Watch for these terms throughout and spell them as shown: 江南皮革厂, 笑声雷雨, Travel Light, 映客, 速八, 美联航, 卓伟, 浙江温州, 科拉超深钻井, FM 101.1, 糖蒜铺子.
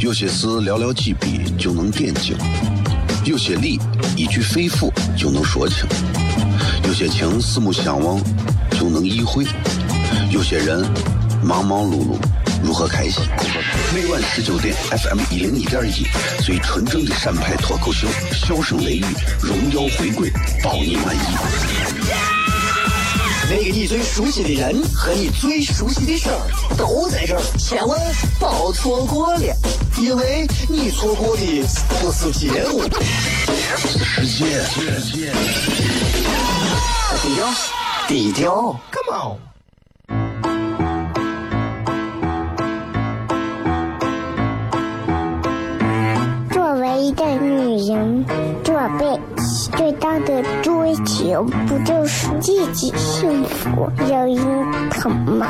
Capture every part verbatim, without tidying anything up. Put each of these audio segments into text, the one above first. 有些事寥寥几笔就能点睛，有些力一句肺腑就能说清，有些情四目相望就能意会，有些人忙忙碌碌如何开心？每晚十九点 F M 一零一点一，最纯正的陕派脱口秀，笑声雷雨，荣耀回归，包你满意。那个你最熟悉的人和你最熟悉的事儿都在这儿，千万别错过了，因为你错过的不是节目，是世界。低调，低调 ，Come on。一个女人这辈子最大的追求，不就是自己幸福有人疼吗？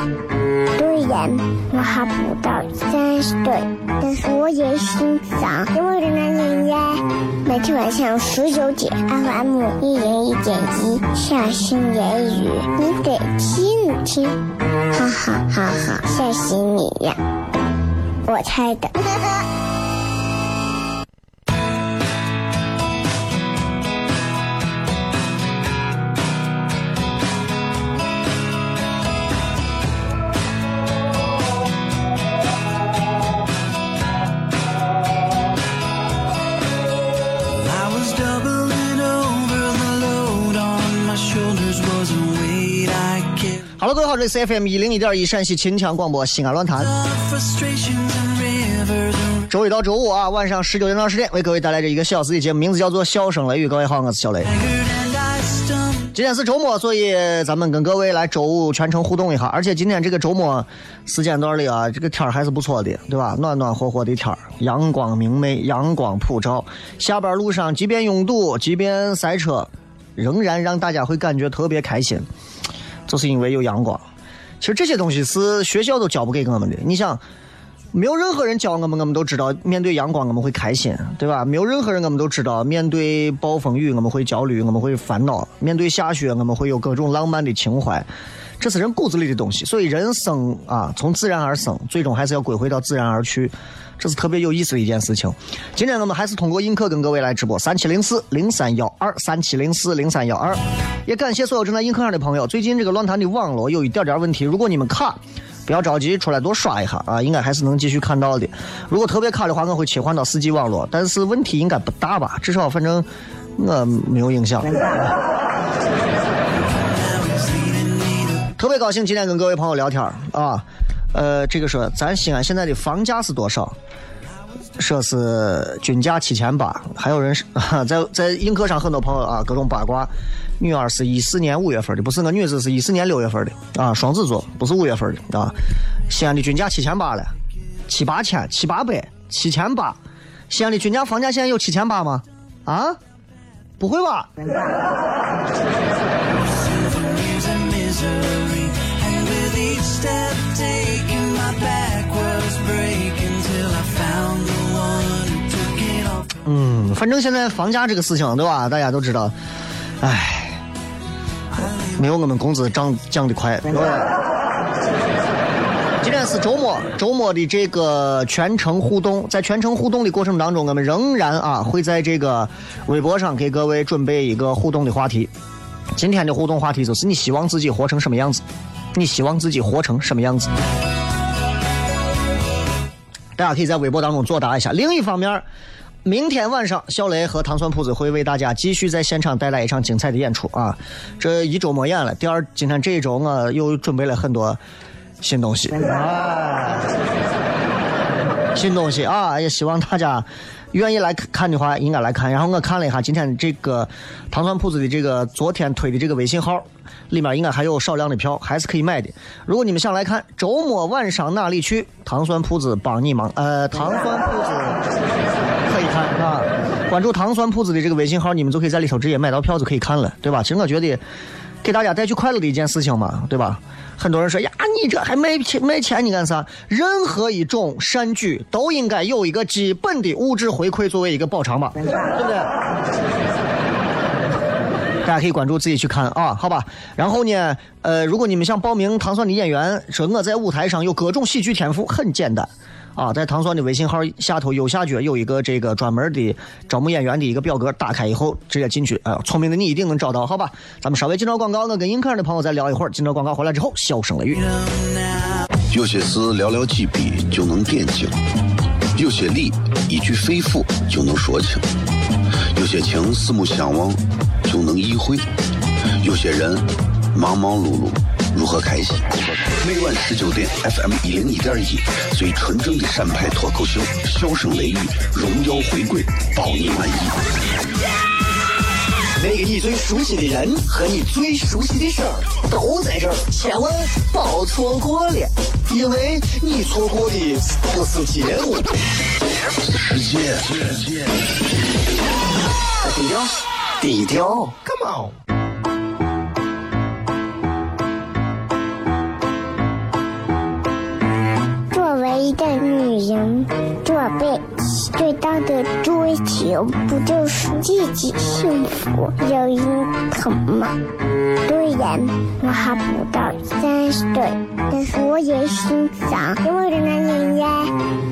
虽然我还不到三十岁，但是我也欣赏，因为人家人家每天晚上十九点 F M 一零一点一，笑星言语，你得听一听，哈哈哈哈，笑死你呀！我猜的。Hello， 各位好，这里是 F M 一零一点一陕西秦腔广播西安论坛。周一到周五啊，晚上十九点到十点，为各位带来这一个小时的节目，名字叫做《笑声雷雨》。各位好，我是小雷。今天是周末，所以咱们跟各位来周五全程互动一下。而且今天这个周末时间段里啊，这个天还是不错的，对吧？暖暖和和的天，阳光明媚，阳光普照。下班路上，即便拥堵，即便塞车，仍然让大家会感觉特别开心。就是因为有阳光，其实这些东西是学校都教不给我们的。你想，没有任何人教我们，我们都知道面对阳光我们会开心，对吧？没有任何人我们都知道面对暴风雨我们会焦虑，我们会烦恼；面对下雪我们会有各种浪漫的情怀。这是人骨子里的东西，所以人生啊，从自然而生，最终还是要归回到自然而去。这是特别有意思的一件事情。今天我们还是通过映客跟各位来直播三七零四零三幺二三七零四零三幺二，也感谢所有正在映客上的朋友。最近这个论坛的网络有一点点问题，如果你们卡，不要着急，出来多刷一下啊，应该还是能继续看到的。如果特别卡的话，我会切换到四 G 网络，但是问题应该不大吧？至少反正我、呃、没有影响。特别高兴今天跟各位朋友聊天啊。呃，这个说咱西安现在的房价是多少？说是均价七千八，还有人是、啊、在在映客上很多朋友啊，各种八卦。女儿是一四年五月份的，不是我女子是一四年六月份的啊，双子座不是五月份的啊。西安的均价七千八了，七八千、七八百、七千八。西安的均价房价现在有七千八吗？啊，不会吧？嗯，反正现在房价这个事情，对吧？大家都知道，唉，没有我们工资涨降得快。对今天是周末，周末的这个全程互动，在全程互动的过程当中，我们仍然啊会在这个微博上给各位准备一个互动的话题。今天的互动话题就是：你希望自己活成什么样子？你希望自己活成什么样子？大家可以在微博当中作答一下。另一方面，明天晚上肖雷和糖蒜铺子会为大家继续在现场带来一场精彩的演出啊！这一周没演了，第二今天这一周我、啊、又准备了很多新东西啊，新东西啊！也希望大家愿意来看的话，应该来看。然后我看了一下今天这个糖蒜铺子的这个昨天推的这个微信号，里面应该还有少量的票，还是可以卖的。如果你们想来看，周末晚上哪里去？糖蒜铺子帮你忙。呃，糖蒜铺子可以看啊，关注糖蒜铺子的这个微信号，你们就可以在里头直接买到票就可以看了，对吧？其实我觉得给大家带去快乐的一件事情嘛，对吧？很多人说呀，你这还没钱没钱你干啥？任何一种善举都应该有一个基本的物质回馈作为一个报偿吧，对不对？大家可以关注自己去看啊，好吧。然后呢，呃，如果你们想报名糖蒜的演员，整个在舞台上有各种戏剧天赋，很简单。啊，在唐酸的微信号下头右下角有一个这个专门的招募演员的一个表格，打开以后直接进去啊、呃，聪明的你一定能找到，好吧？咱们稍微进到广告呢，跟映客的朋友再聊一会儿。进到广告回来之后，笑声雷雨。有些事寥寥几笔就能点睛，有些力一句非腑就能说清，有些情四目相望就能意会，有些人忙忙碌碌如何开心？每晚十九点 F M 一零一点一，最纯正的陕派脱口秀，笑声雷雨，荣耀回归，包你满意。那个你最熟悉的人和你最熟悉的事儿都在这儿，千万别错过了，因为你错过的不是结果，是世界。低调，低调 ，Come on。一个女人这辈子最大的追求不就是自己幸福有人疼吗？虽然我还不到三十岁，但是我也欣赏，因为人男人呀，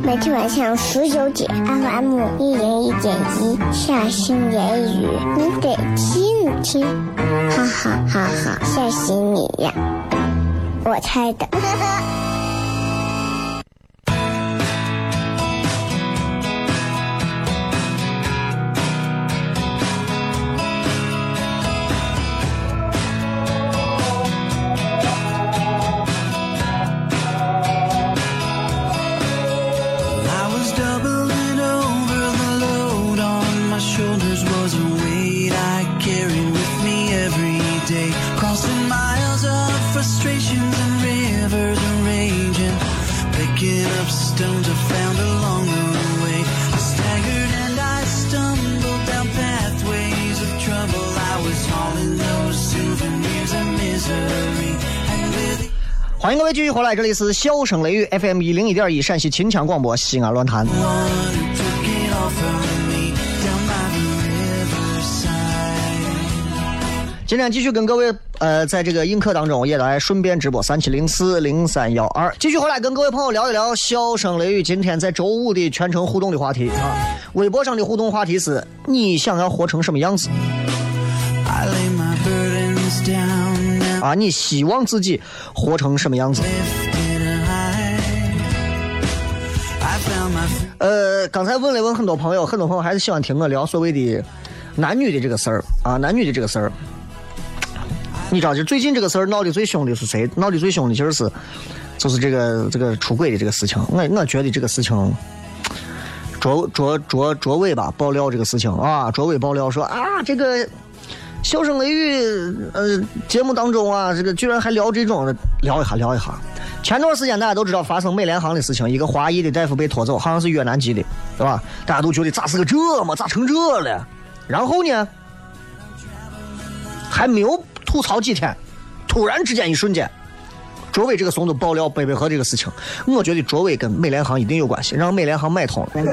每天晚上十九点 F M 一零一点一笑声雷雨，你得听一听，哈哈哈哈，笑死你呀！我猜的。欢迎各位继续回来，这里是笑声雷雨 F M 一零一点一陕西秦腔广播西安论坛。今天继续跟各位呃，在这个映客当中，也来顺便直播三七零四零三幺二，继续回来跟各位朋友聊一聊笑声雷雨。今天在周五的全程互动的话题啊，微博上的互动话题是：你想要活成什么样子？啊，你希望自己活成什么样子？呃，刚才问了问很多朋友，很多朋友还是喜欢听我聊所谓的男女的这个事儿啊，男女的这个事儿。你知道，就最近这个事儿闹得最凶的是谁？闹得最凶的其实是，就是这个这个出轨的这个事情。我我觉得这个事情，卓卓卓卓伟吧爆料这个事情啊，卓伟爆料说啊这个。笑声雷雨，呃，节目当中啊，这个居然还聊这种的，聊一下，聊一下。前段时间大家都知道发生美联航的事情，一个华裔的大夫被拖走，好像是越南籍的，对吧？大家都觉得咋是个这么，咋成这了？然后呢，还没有吐槽几天，突然之间一瞬间，卓伟这个怂子爆料北北河这个事情，我觉得卓伟跟美联航一定有关系，让美联航买通了。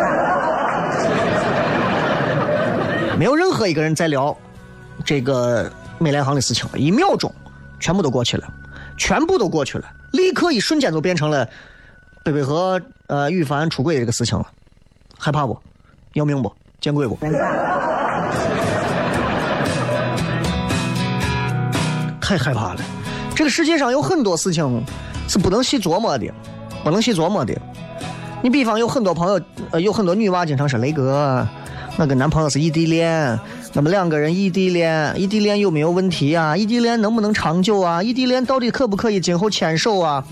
没有任何一个人在聊。这个美联航的事情一秒钟全部都过去了，全部都过去了，立刻一瞬间就变成了北北河呃羽凡出柜这个事情了，害怕不？要命不？见鬼不？太害怕了！这个世界上有很多事情是不能细琢磨的，不能细琢磨的。你比方有很多朋友，呃，有很多女娃经常说雷哥，那个男朋友是异地恋。那么两个人异地恋，异地恋有没有问题啊？异地恋能不能长久啊？异地恋到底可不可以今后牵手啊？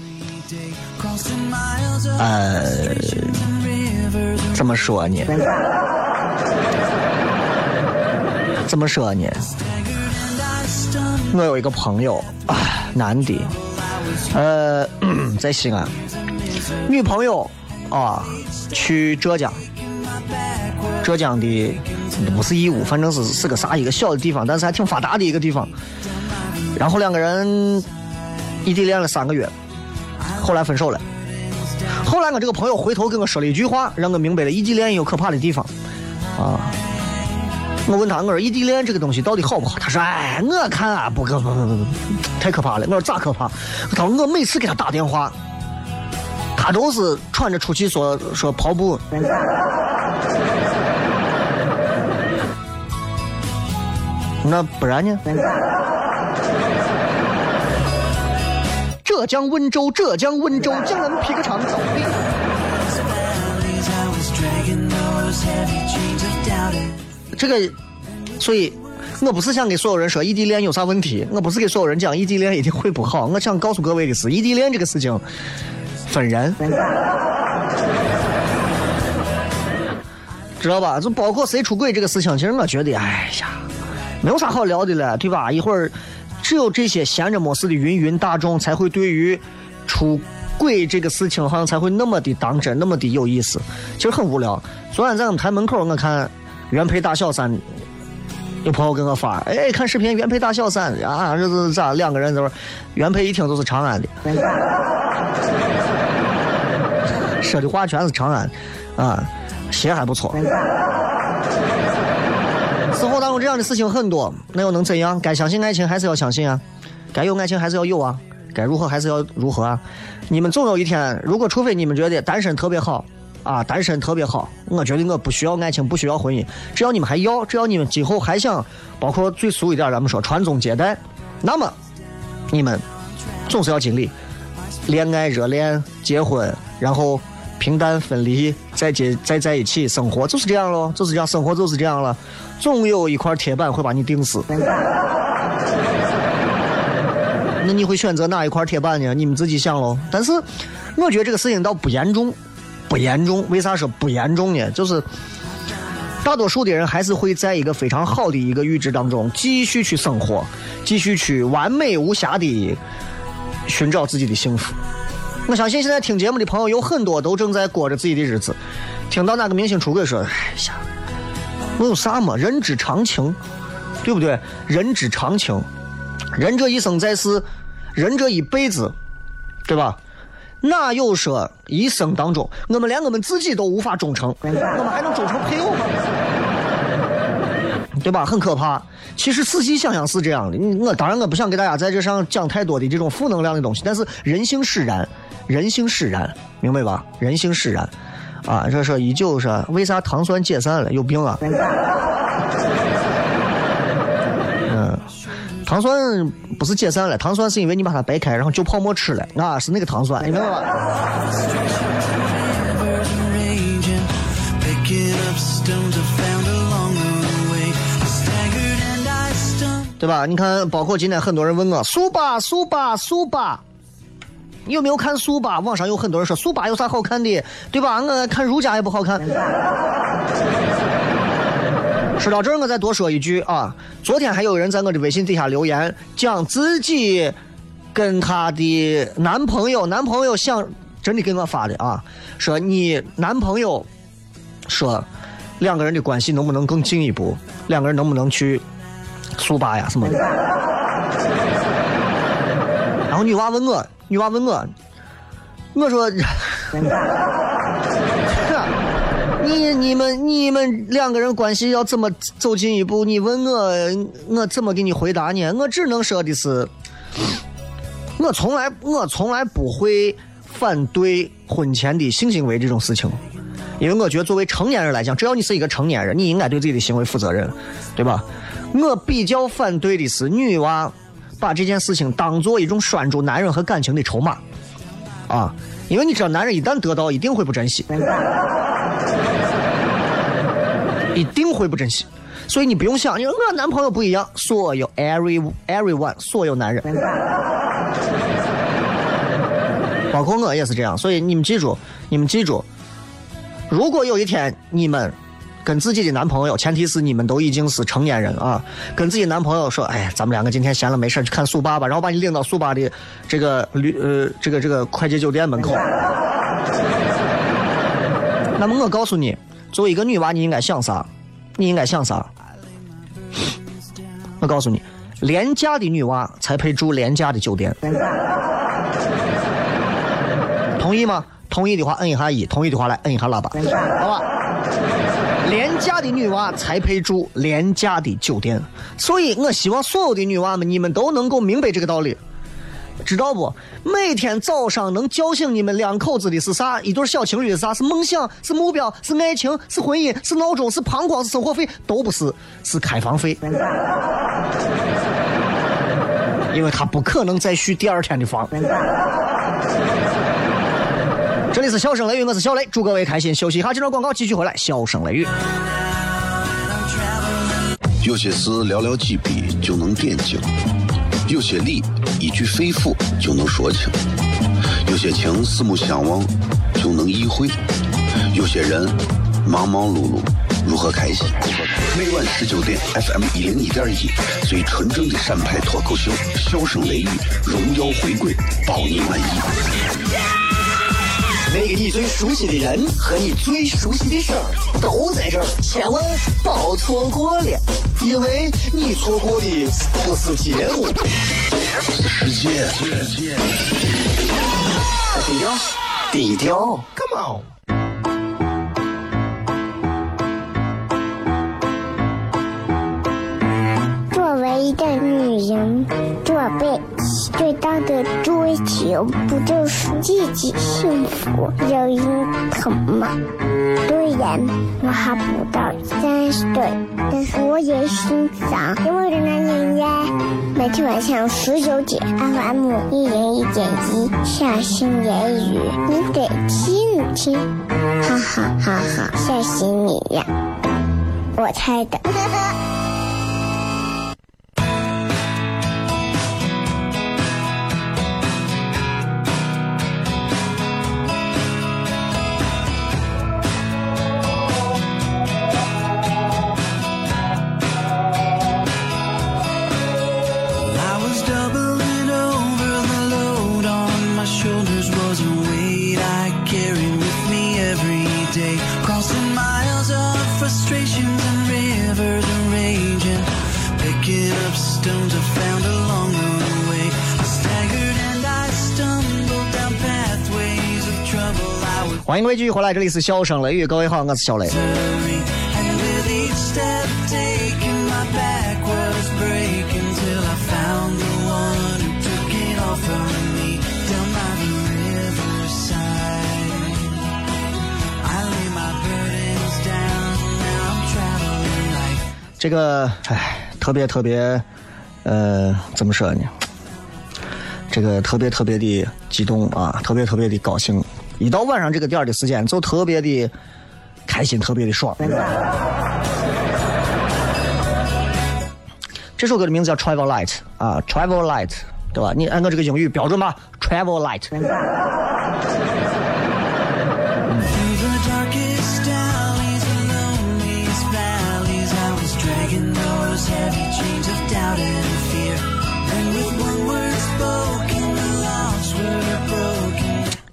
呃，怎么说呢？怎么说呢？我有一个朋友啊，男的，呃，在西安，女朋友啊去浙江，浙江的。不是义乌，反正是是个啥一个小的地方，但是还挺发达的一个地方。然后两个人异地恋了三个月，后来分手了。后来我这个朋友回头跟我说了一句话，让我明白了异地恋有可怕的地方啊。我问他，我说异地恋这个东西到底好不好？他说，哎，我看啊，不可不不不，太可怕了。我说咋可怕？他说我每次给他打电话，他都是穿着出去说说跑步。那不然呢？浙江温州，浙江温州，江南皮革厂倒闭。这个，所以我不是想给所有人说异地恋有啥问题，我不是给所有人讲异地恋一定会不好，我想告诉各位的是，异地恋这个事情分人，知道吧？就包括谁出轨这个事情，其实我觉得，哎呀，没有啥好聊的了，对吧？一会儿只有这些闲着没事的芸芸大众才会对于出轨这个事情好像才会那么的当真，那么的有意思。其实很无聊。昨晚在我们台门口，我看原配大小三，有朋友跟我发，哎，看视频，原配大小三啊，这是咋两个人？怎么？原配一听都是长安的，说的话全是长安，啊，鞋还不错。生活当中这样的事情很多，那又能怎样？该相信爱情还是要相信啊，该有爱情还是要有啊，该如何还是要如何啊。你们总有一天，如果除非你们觉得单身特别好啊，单身特别好，我觉得我不需要爱情，不需要婚姻，只要你们还要，只要你们今后还想，包括最俗一点咱们说传宗接代，那么你们总是要经历恋爱、热恋、结婚，然后平淡分离，再结再在一起，生活就是这样咯，就是这样，生活就是这样了，总有一块铁板会把你钉死。那你会选择哪一块铁板呢？你们自己想咯。但是我觉得这个事情倒不严重，不严重。为啥说不严重呢？就是大多数的人还是会在一个非常好的一个阈值当中继续去生活，继续去完美无瑕的寻找自己的幸福。我相信现在听节目的朋友有很多都正在过着自己的日子，听到那个明星出轨说，哎呀，没有啥嘛，人之常情，对不对？人之常情，人这一生在世，人这一辈子，对吧？那又说一生当中，我们连我们自己都无法忠诚，我们还能忠诚配偶吗？对吧？很可怕。其实仔细想想是这样的，我当然我不想给大家在这上讲太多的这种负能量的东西，但是人性使然。人性使然，明白吧？人性使然，啊，这说依旧是为啥糖酸解散了？有病啊！嗯，糖酸不是解散了，糖酸是因为你把它掰开，然后就泡沫吃了，啊，是那个糖酸，你明白吧？对吧？你看，包括今天很多人问我，苏巴，苏巴，苏巴。你有没有看苏巴？网上有很多人说苏巴有啥好看的，对吧？我看儒家也不好看。说到这儿，我再多说一句啊，昨天还有人在我的微信底下留言，讲自己跟他的男朋友，男朋友像真的给我发的啊，说你男朋友说两个人的关系能不能更进一步，两个人能不能去苏巴呀什么的。然后女娃问我。女娃问我，我说，你你们你们两个人关系要怎么走进一步？你问我，我怎么给你回答呢？我只能说的是，我从来我从来不会反对婚前的性行为这种事情，因为我觉得作为成年人来讲，只要你是一个成年人，你应该对自己的行为负责任，对吧？我比较反对的是女娃。把这件事情当做一种拴住男人和感情的筹码啊，因为你知道男人一旦得到一定会不珍惜，一定会不珍惜，所以你不用想，因为男朋友不一样，所有 every everyone 所有男人，包括我也是这样，所以你们记住，你们记住，如果有一天你们跟自己的男朋友，前提是你们都已经是成年人啊，跟自己男朋友说，哎，咱们两个今天闲了没事去看速八吧，然后把你领到速八的这个旅呃这个这个快捷酒店门口。那么我告诉你，作为一个女娃，你应该想啥？你应该想啥？我告诉你，廉价的女娃才配住廉价的酒店。同意吗？同意的话摁一下一，同意的话来摁一下喇叭，好吧？廉价的女娃才配住廉价的酒店，所以我希望所有的女娃们，你们都能够明白这个道理。知道不？每天早上能叫醒你们两口子的是啥？一对小情侣是啥？是梦想，是目标，是爱情，是婚姻，是闹钟，是膀胱，是生活费，都不是，是开房费。因为他不可能再续第二天的房。这里是笑声雷雨，我是小雷，祝各位开心休息一下，这段广告继续回来。笑声雷雨，有些事寥寥几笔就能点睛，有些力一句非腑就能说清，有些情四目相望就能意会，有些人忙忙碌碌如何开心。每晚十九点 F M 一零一点一，最纯正的陕派脱口秀，笑声雷雨，荣耀回归，保你满意。那个你最熟悉的人和你最熟悉的事儿都在这儿，千万别错过了，因为你错过的不是节目，是世界。低调，低调 ，Come on。一个女人这辈子最大的追求不就是自己幸福有人疼吗？虽然我还不到三十岁，但是我也欣赏因为人男人耶。每天晚上十九点 F M 一零一点一笑声言语，你得听一听，哈哈哈哈，笑死你呀！我猜的。欢迎各位继续回来，这里是笑声雷雨，各位好，我是小雷。这个哎，特别特别，呃，怎么说呢？这个特别特别的激动啊，特别特别的高兴。一到晚上这个点的时间就特别的开心，特别的爽。这首歌的名字叫 Travel Light 啊 Travel Light， 对吧？你按照这个英语标准吧， Travel Light。 、嗯、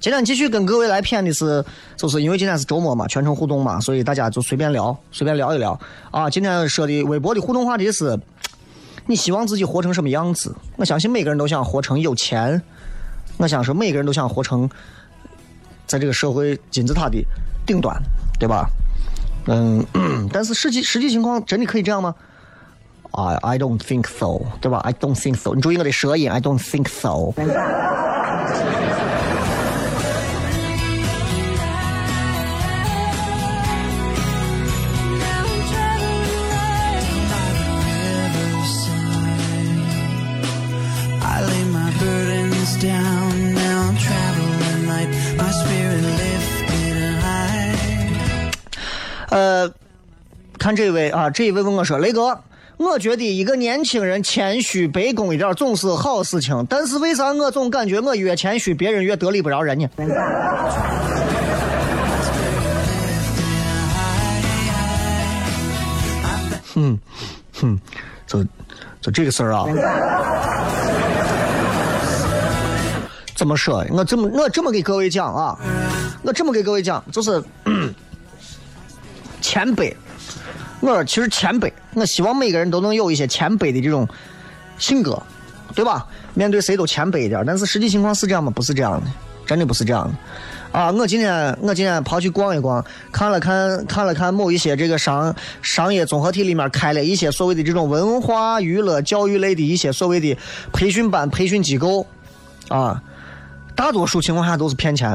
今天继续跟各位来骗的是，就是因为今天是周末嘛，全程互动嘛，所以大家就随便聊，随便聊一聊啊。今天说的微博的互动话题是：你希望自己活成什么样子？我相信每个人都想活成有钱，我想说每个人都想活成在这个社会金字塔的顶端，对吧？嗯，嗯但是实际实际情况真的可以这样吗？啊 I, I don't think so， 对吧 ？I don't think so。你注意我的舌音 ，I don't think so。呃，看这位啊，这一位问我说：“雷哥，我觉得一个年轻人谦虚卑躬一点总是好事情，但是为啥我总感觉我越谦虚，别人越得理不饶人呢？”嗯哼，就就这个事儿啊，怎么说？我这么我这么给各位讲啊，我这么给各位讲，就是。嗯谦卑，我其实谦卑，我希望每个人都能有一些谦卑的这种性格，对吧？面对谁都谦卑一点，但是实际情况是这样吗？不是这样的，真的不是这样的啊！我今天我今天跑去逛一逛，看了看看了看某一些这个商商业综合体里面开了一些所谓的这种文化娱乐教育类的一些所谓的培训班、培训机构啊，大多数情况下都是骗钱。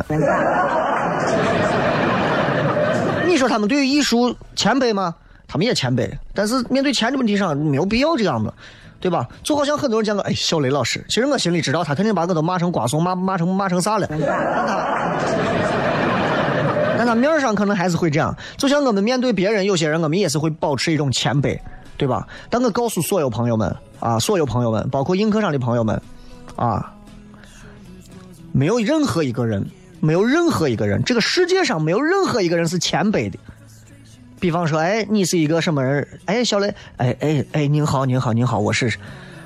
你说他们对于艺术谦卑吗？他们也谦卑，但是面对钱的问题上没有必要这样的，对吧？就好像很多人讲个，哎，小雷老师，其实我心里知道他肯定把我都骂成瓜怂，骂骂成骂成啥了，但他但他面上可能还是会这样。就像我们面对别人，有些人我们也是会保持一种谦卑，对吧？但我告诉所有朋友们啊，所有朋友们，包括映客上的朋友们啊，没有任何一个人，没有任何一个人，这个世界上没有任何一个人是谦卑的。比方说，哎，你是一个什么人？哎，小雷，哎哎哎，您好，您好，您好，我是，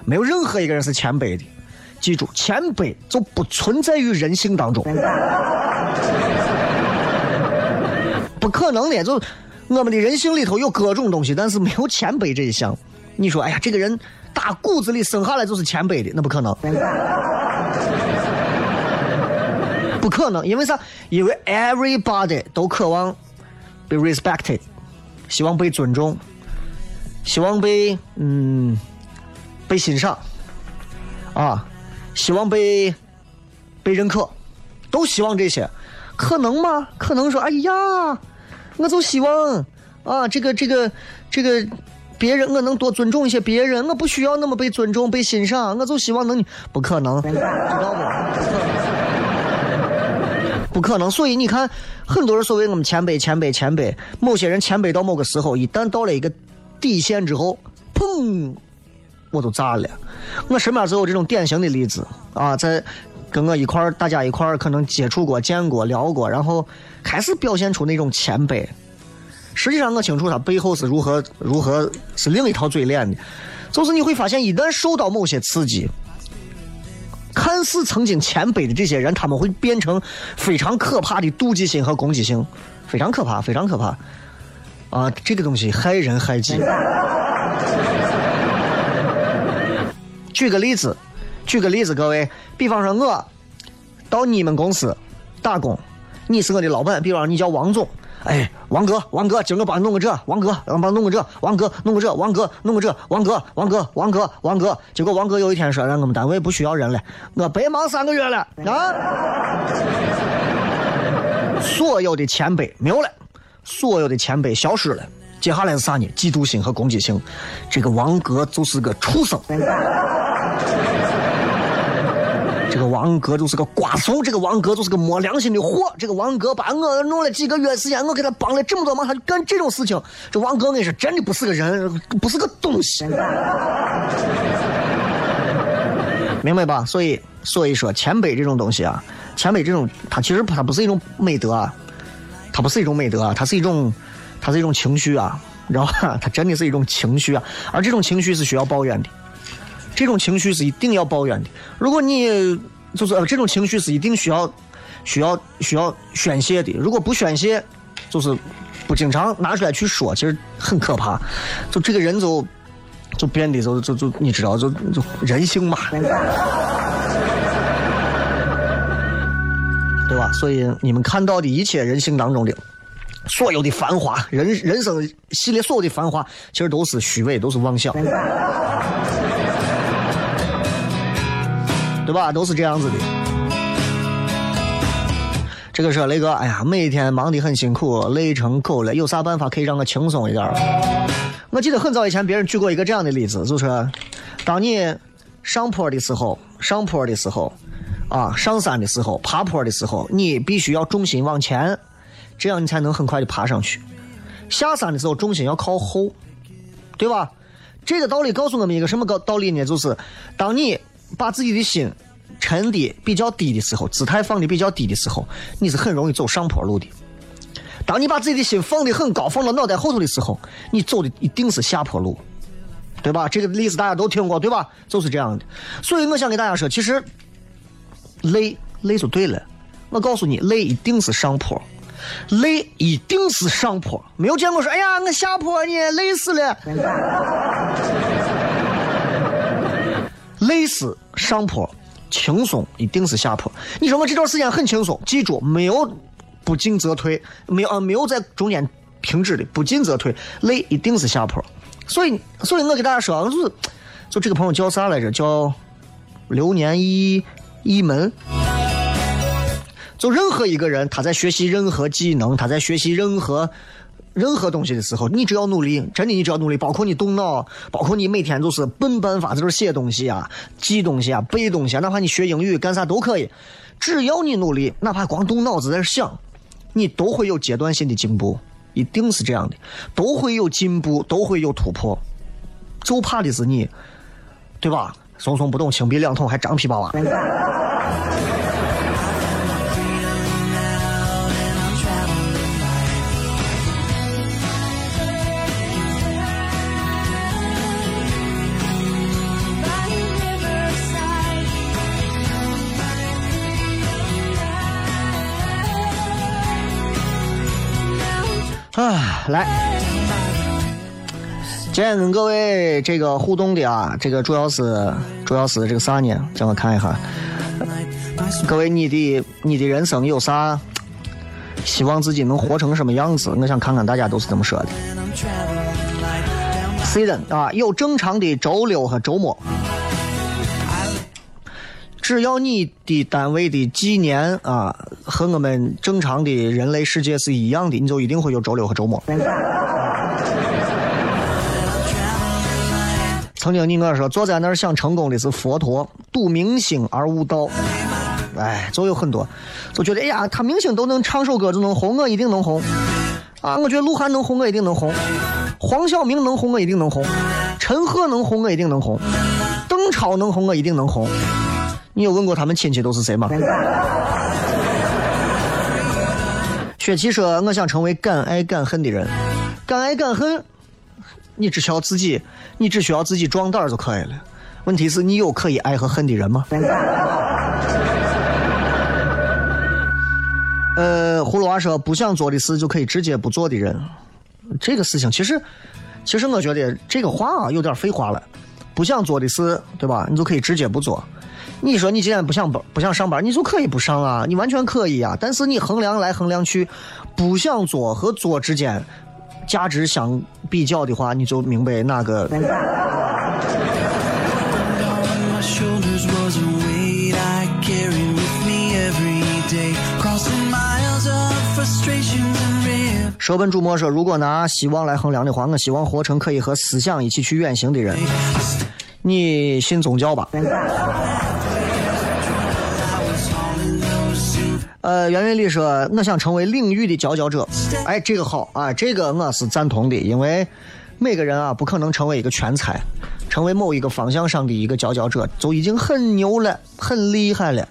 没有任何一个人是谦卑的。记住，谦卑就不存在于人性当中，不可能的。就我们的人性里头有各种东西，但是没有谦卑这一项。你说，哎呀，这个人打骨子里生下来就是谦卑的，那不可能，不可能。因为啥？因为 everybody 都渴望被 respected。希望被尊重，希望被嗯被欣赏啊，希望被被认可，都希望这些。可能吗？可能说，哎呀，我就希望啊，这个这个这个别人，我能多尊重一些别人，我不需要那么被尊重被欣赏，我就希望能，不可能，知道吗？不可能。所以你看，很多人所谓我们谦卑谦卑谦卑，某些人谦卑到某个时候，一旦到了一个底线之后，砰，我都炸了。我身边就有这种典型的例子啊，在跟我一块儿，大家一块儿可能接触过、见过、聊过，然后开始表现出那种谦卑。实际上我清楚他背后是如何如何是另一套嘴脸的。就是你会发现，一旦受到某些刺激，看似曾经谦卑的这些人，他们会变成非常可怕的妒忌心和攻击性，非常可怕，非常可怕啊！这个东西害人害己。举个例子，举个例子，各位，比方说我到你们公司打工，你是我的老板，比方说你叫王总，哎，王哥，王哥，今儿帮弄个这，王哥，帮弄个这，王哥，弄个这，王哥，弄个这，王哥，王哥，王哥，王哥。结果王哥有一天说，让我们单位不需要人了，我白忙三个月了啊！所有的前辈没有了，所有的前辈消失了。接下来是啥呢？嫉妒心和攻击性。这个王哥就是个畜生，这个王哥就是个瓜怂，这个王哥就是个没良心的货，这个王哥把我弄了几个月时间，我给他帮了这么多忙，他就干这种事情，这王哥那是真的不是个人，不是个东西，明白吧？所以所以说谦卑这种东西啊，谦卑这种，它其实它不是一种美德啊，它不是一种美德啊，它是一种它是一种情绪啊，然后它真的是一种情绪啊，而这种情绪是需要抱怨的。这种情绪是一定要抱怨的，如果你就是、呃、这种情绪是一定需要需要需要宣泄的，如果不宣泄，就是不经常拿出来去说，其实很可怕。就这个人就就变得就就就你知道，就就人性嘛，对吧？所以你们看到的一切人性当中的所有的繁华，人人生系列所有的繁华，其实都是虚伪，都是妄想。对吧？都是这样子的。这个是雷哥，哎呀，每天忙得很辛苦，累成狗了，有啥办法可以让我轻松一点？我记得很早以前别人举过一个这样的例子，就是当你上坡的时候，上坡的时候啊，上山的时候，爬坡的时候，你必须要重心往前，这样你才能很快的爬上去。下山的时候，重心要靠后，对吧？这个道理告诉我们一个什么道理呢？就是当你把自己的心沉的比较低的时候，姿态放的比较低的时候，你是很容易走上坡路的。当你把自己的心放的很高，放到脑袋后头的时候，你走的一定是下坡路，对吧？这个例子大家都听过，对吧？就是这样的。所以我想给大家说，其实累累就对了。我告诉你，累一定是上坡，累一定是上坡。没有见过说，哎呀，我下坡呢，累死了。累死上坡，轻松一定是下坡。你说我这段时间很轻松，记住，没有不进则退，没有啊，没有在中间停止的，不进则退，累一定是下坡。所以，所以我给大家说，就是，就这个朋友叫啥来着？叫流年一一门。就任何一个人，他在学习任何技能，他在学习任何任何东西的时候，你只要努力，真的你只要努力，包括你动脑，包括你每天就是笨办法在这写东西啊、记东西啊、背东西啊，哪怕你学英语干啥都可以，只要你努力，哪怕光动脑子在想，你都会有阶段性的进步，一定是这样的，都会有进步，都会有突破。就怕的是你，对吧？怂怂不动，轻鼻两痛，还张皮巴娃。啊，来，今天跟各位这个互动的啊，这个主要是主要是这个啥呢？让我看一下，各位你的你的人生有啥？希望自己能活成什么样子？我想看看大家都是怎么说的。C 人啊，有正常的周六和周末，只要你的单位的纪年啊和我们正常的人类世界是一样的，你就一定会有周六和周末。曾经你跟我说，坐在那儿想成功的是佛陀，度明星而无道。哎，就有很多，就觉得哎呀，他明星都能唱首歌就能红，我一定能红。啊，我觉得鹿晗能红，我一定能红。黄晓明能红，我一定能红。陈赫能红，我一定能红。邓超能红，我一定能红。你有问过他们亲戚都是谁吗？雪琪说，我想成为敢爱敢恨的人。敢爱敢恨，你只需要自己你只需要自己装袋就可以了，问题是你有可以爱和恨的人吗？呃，葫芦娃说，不想做的事就可以直接不做的人。这个事情其实其实我觉得这个话啊有点废话了，不想做的事，对吧，你就可以直接不做。你说你既然不想不想上班，你就可以不上啊，你完全可以啊。但是你衡量来衡量去，不想做和做之间价值相比较的话，你就明白那个。舍本逐末说，如果拿希望来衡量的话，我希望活成可以和思想一起去远行的人。你信宗教吧？呃，袁云丽说，我想成为领域的佼佼者。哎，这个好啊，这个我是赞同的，因为每个人啊不可能成为一个全才，成为某一个方向上的一个佼佼者就已经很牛了，很厉害了。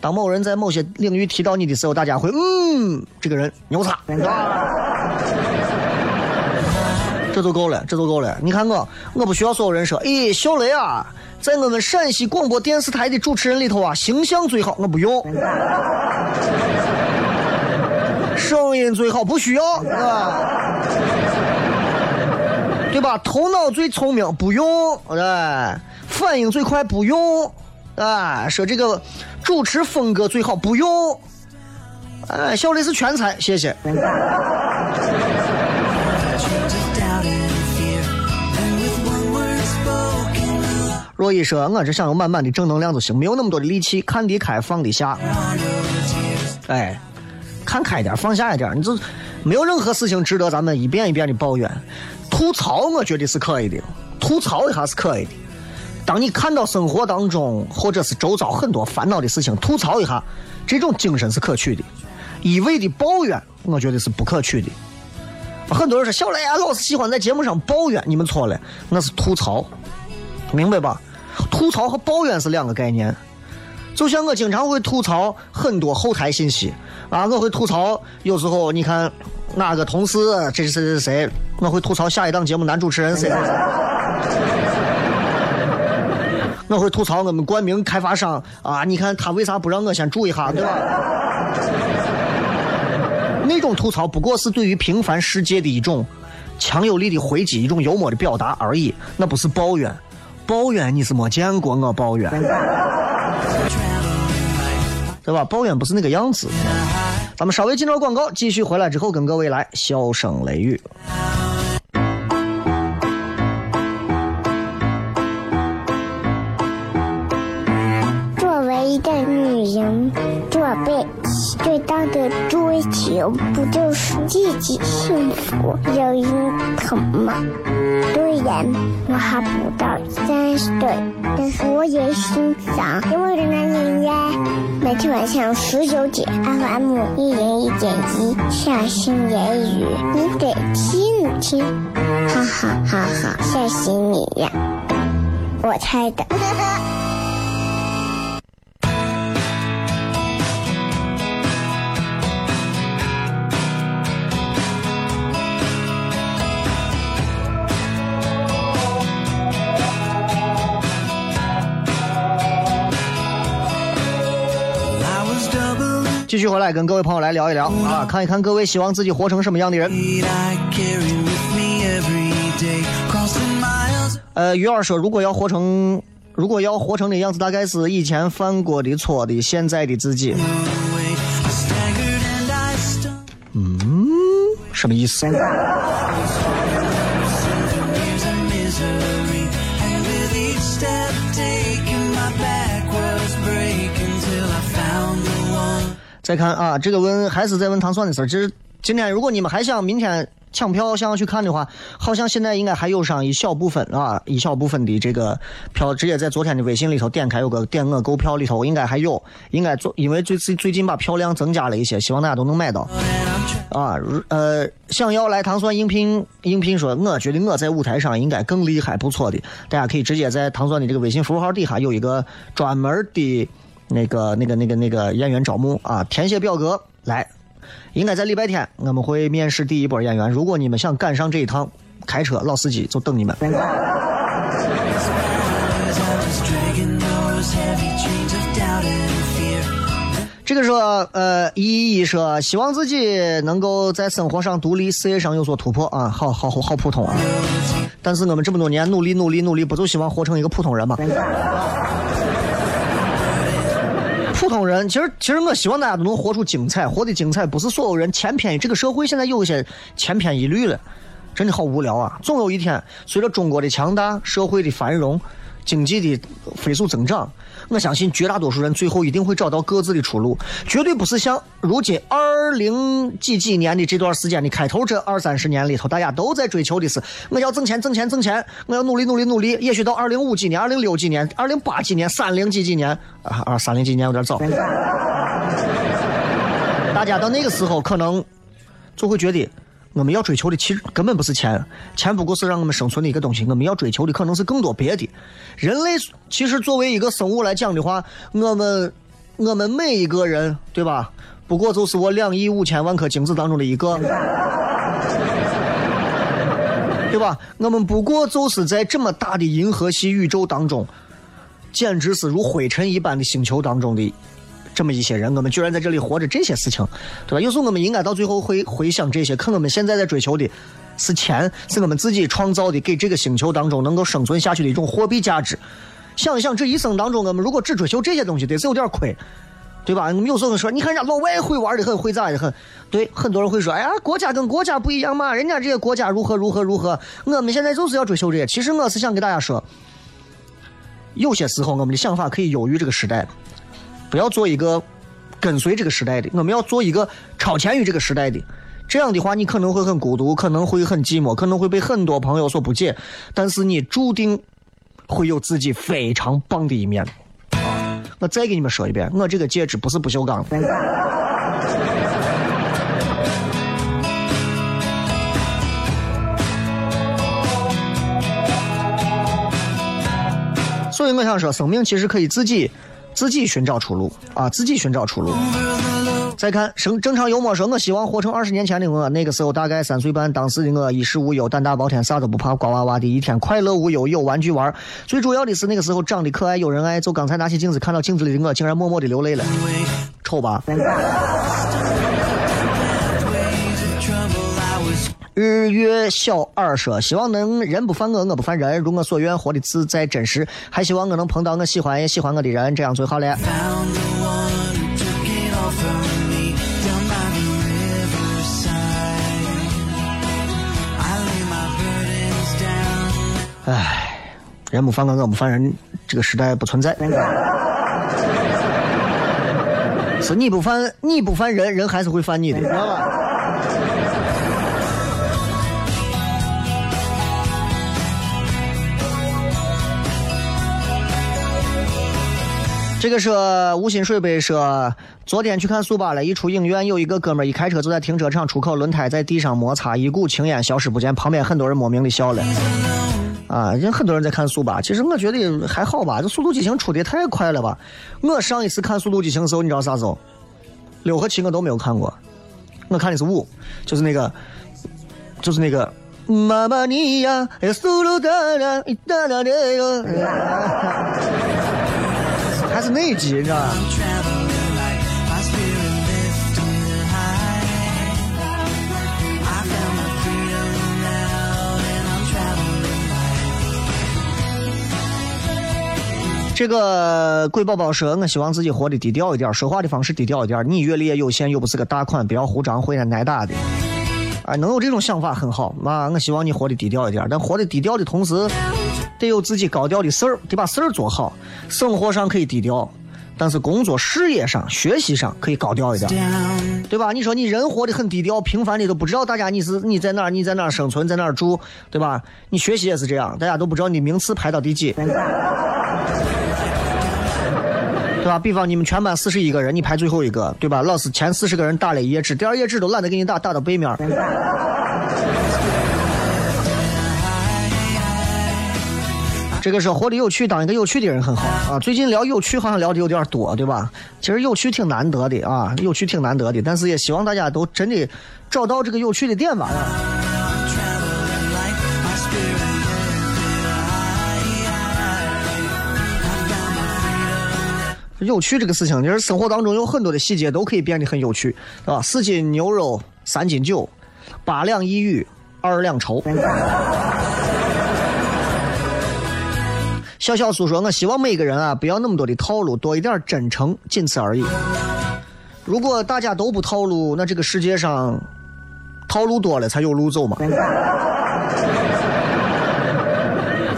当某人在某些领域提到你的时候，大家会嗯，这个人牛叉。这都够了，这都够了。你看我，我不需要所有人说，哎，小雷啊，在我们陕西广播电视台的主持人里头啊，形象最好，我不用；声音最好，不需要，啊、对吧？头脑最聪明，不用；哎，反应最快，不用；哎，说这个主持风格最好，不用。哎，小雷是全才，谢谢。若一说，我只想有满满的正能量就行，没有那么多的力气，看得开放得下。哎，看开一点，放下一点，你就没有任何事情值得咱们一遍一遍的抱怨。吐槽我觉得是可以的，吐槽一下是可以的。当你看到生活当中或者是周遭很多烦恼的事情，吐槽一下，这种精神是可取的。一味的抱怨，我觉得是不可取的。很多人说，小雷啊，老是喜欢在节目上抱怨，你们错了，那是吐槽，明白吧？吐槽和抱怨是两个概念。就像我经常会吐槽很多后台信息啊，我会吐槽有时候你看那个同事这是谁谁谁，我会吐槽下一档节目男主持人谁，我会吐槽我们冠名开发商啊，你看他为啥不让我先注意哈，对吧？那种吐槽不过是对于平凡世界的一种强有力的回击，一种幽默的表达而已，那不是抱怨。抱怨你是没见过我抱怨，对吧？抱怨不是那个样子。咱们稍微进入广告，继续回来之后跟各位来笑声雷雨。作为一个辈最大的追求不就是自己幸福有人疼吗？虽然我还不到三十岁，但是我也欣赏因为人男人呀。每天晚上十九点 ，F M 一零一点一，下心言语，你得听听，哈哈哈哈，吓死你呀！我猜的。继续回来跟各位朋友来聊一聊啊，看一看各位希望自己活成什么样的人。呃，于二说，如果要活成，如果要活成的样子，大概是以前犯过的错的现在的自己。嗯，什么意思？再看啊，这个问还是在问糖蒜的事儿。其实今天如果你们还想明天抢票想要去看的话，好像现在应该还有上一小部分啊，一小部分的这个票，直接在昨天的微信里头点开有个点额购票里头应该还有，应该做，因为最最近把票量增加了一些，希望大家都能买到。啊，呃，想要来糖蒜应聘，应聘说，我觉得我在舞台上应该更厉害，不错的，大家可以直接在糖蒜的这个微信服务号底下有一个专门的。那个、那个、那个、那个演员招募啊，填写表格来，应该在礼拜天我们会面试第一波演员。如果你们想赶上这一趟，开车老司机就等你们。这个说，呃，一一说，希望自己能够在生活上独立，事业上有所突破啊，好好好普通啊！但是我们这么多年努力努力努力，不就希望活成一个普通人吗？普通人，其实其实我希望大家都能活出精彩，活得精彩，不是所有人千篇一律。这个社会现在有些千篇一律了，真的好无聊啊！总有一天，随着中国的强大、社会的繁荣、经济的飞速增长，我相信绝大多数人最后一定会找到各自的出路，绝对不是像如今二零几几年的这段时间的开头这二三十年里头，大家都在追求的是我要挣钱、挣钱、挣钱，我要努力、努力、努力。也许到二零五几年、二零六几年、二零八几年、三零几几年啊啊，三零几年有点早，大家到那个时候可能就会觉得。我们要追求的其实根本不是钱，钱不过是让我们生存的一个东西。我们要追求的可能是更多别的。人类其实作为一个生物来讲的话，我们我们每一个人，对吧？不过就是我两亿五千万颗精子当中的一个，对吧？我们不过就是在这么大的银河系宇宙当中，简直是如灰尘一般的星球当中的。这么一些人，我们居然在这里活着，这些事情，对吧？有时候我们应该到最后回回想这些，看我们现在在追求的是钱，是我们自己创造的，给这个星球当中能够生存下去的一种货币价值。想一想，这一生当中，我们如果只追求这些东西，得是有点亏，对吧？我们有时候说，你看人家老外会玩的很，会咋的很，对，很多人会说，哎呀，国家跟国家不一样嘛，人家这些国家如何如何如何，我们现在就是要追求这些。其实我是想给大家说，有些时候我们的想法可以优于这个时代。不要做一个跟随这个时代的，我们要做一个超前于这个时代的。这样的话，你可能会很孤独，可能会很寂寞，可能会被很多朋友所不解，但是你注定会有自己非常棒的一面。啊，我再给你们说一遍，我这个戒指不是不锈钢的。所以我想说，生命其实可以自己。自己寻找出路啊，自己寻找出路。再看正正常幽默说，我希望活成二十年前的我，那个时候大概三岁半，当时的我衣食无忧，胆大包天，啥都不怕，呱哇哇的一天，快乐无忧，有玩具玩。最主要的是那个时候长得可爱，有人爱。就刚才拿起镜子，看到镜子里的我，竟然默默地流泪了，臭吧。日月小二舍，希望能人不犯我，我不犯人，如我所愿，活得自在真实，还希望我能碰到我喜欢也喜欢我的人，这样最好了。唉，人不犯我，我不犯人，这个时代不存在。是你不翻你不翻人，人还是会翻你的，你知道吧？这个是无心睡呗，说昨天去看速八了，一出影院有一个哥们儿一开车就在停车场出口，轮胎在地上摩擦，一股青烟消失不见，旁边很多人莫名的笑了。啊，人很多人在看速八，其实我觉得还好吧，这速度激情出的太快了吧。我上一次看速度激情的时候，你知道啥时候？六和七我都没有看过，我看的是五，就是那个，就是那个妈妈你呀，速度哒哒哒哒的哟，还是那集，你知道吧？这个贵宝宝说，我希望自己活得低调一点，说话的方式低调一点，你阅历也有限，又不是个大款，不要胡张会让挨打的。哎，能有这种想法很好啊，我希望你活得低调一点，但活得低调的同时得有自己高调的事儿，得把事儿做好。生活上可以低调，但是工作事业上学习上可以高调一点，对吧？你说你人活得很低调，平凡的都不知道大家你是你在那儿你在那儿生存，在那儿住，对吧？你学习也是这样，大家都不知道你名次排到第几，对吧？比方你们全班四十一个人，你排最后一个，对吧？老师前四十个人打了一页纸，第二页纸都懒得给你打，打到背面。这个时候活得有趣，当一个有趣的人很好啊。最近聊有趣好像聊的有点多，对吧？其实有趣挺难得的啊，有趣挺难得的，但是也希望大家都真的找到这个有趣的点吧。有趣这个事情，就是生活当中有很多的细节都可以变得很有趣，对吧？四斤牛肉三斤酒，八两一玉二两愁。小小苏说，我希望每个人啊不要那么多的套路，多一点真诚，仅此而已。如果大家都不套路，那这个世界上套路多了才有路走嘛。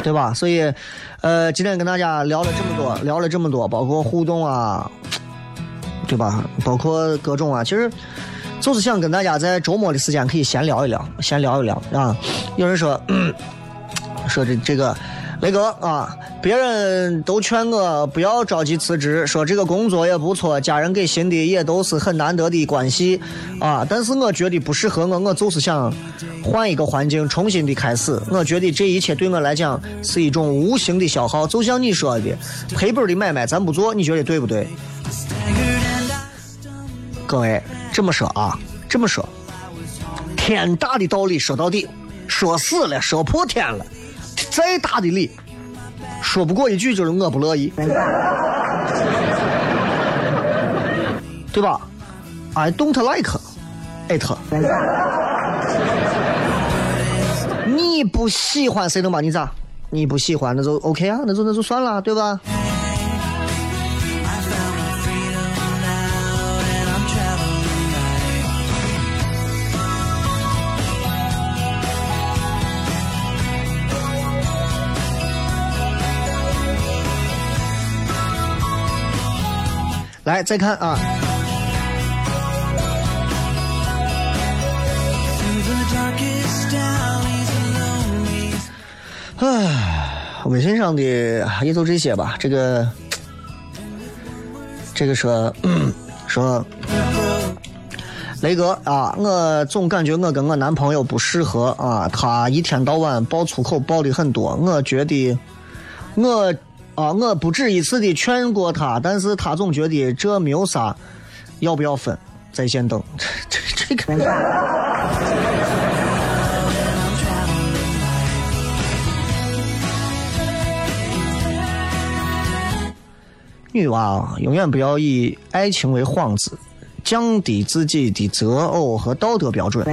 对吧？所以，呃，今天跟大家聊了这么多，聊了这么多，包括互动啊，对吧？包括各种啊，其实就是想跟大家在周末的时间可以闲聊一聊，闲聊一聊啊。有人说，嗯、说这这个雷哥啊，别人都劝我不要着急辞职，说这个工作也不错，家人给寻的也都是很难得的关系啊，但是我觉得不适合我，我就是想换一个环境，重新的开始。我觉得这一切对我来讲是一种无形的消耗，就像你说的，赔本的买卖咱不做，你觉得对不对？各位这么说啊，这么说，天大的道理说到底，说死了，说破天了，再大的力说不过一句就是我不乐意，对吧？ I don't like it。你不喜欢谁能把你咋？你不喜欢那就 OK 啊，那就那就算了，对吧？来，再看啊。唉，微信上的也就这些吧。这个，这个说、嗯、说，雷哥啊，我总感觉我跟我男朋友不适合啊，他一天到晚爆粗口爆的很多，我觉得我啊，我不止一次的劝过他，但是他总觉得这没有啥，要不要分？在线等，这这个。女娃永远不要以爱情为幌子，降低自己的择偶和道德标准。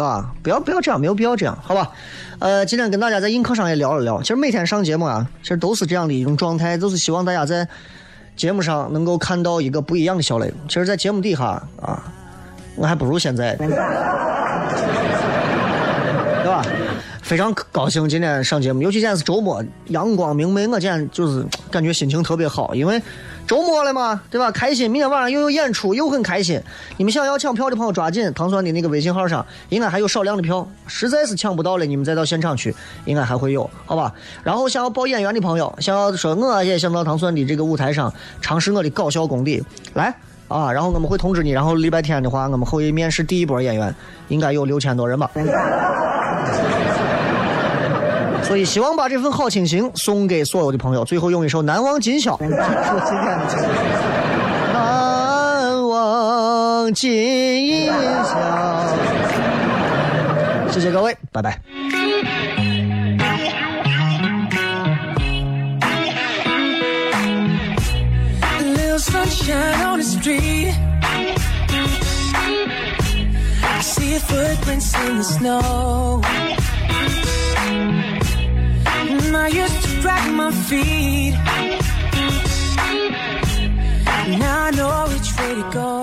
啊，不要不要这样，没有必要这样，好吧？呃，今天跟大家在映客上也聊了聊，其实每天上节目啊，其实都是这样的一种状态，都是希望大家在节目上能够看到一个不一样的小雷。其实，在节目底下啊，我还不如现在。对吧？非常高兴今天上节目，尤其现在是周末，阳光明媚，我今天就是感觉心情特别好，因为周末了嘛，对吧？开心，明天晚上又有演出，又很开心。你们想要抢票的朋友抓紧，唐酸的那个微信号上应该还有少量的票，实在是抢不到了，你们再到现场去，应该还会有，好吧？然后想要报演员的朋友，想要说我也想到唐酸的这个舞台上尝试我的搞笑功力，来。啊，然后我们会通知你，然后礼拜天的话，我们会面试第一波演员，应该有六千多人吧。所以希望把这份好情形送给所有的朋友。最后用一首《难忘今宵》，难忘今宵。谢谢各位，拜拜。Sunshine on the street, I see your footprints in the snow. And I used to drag my feet, now I know which way to go.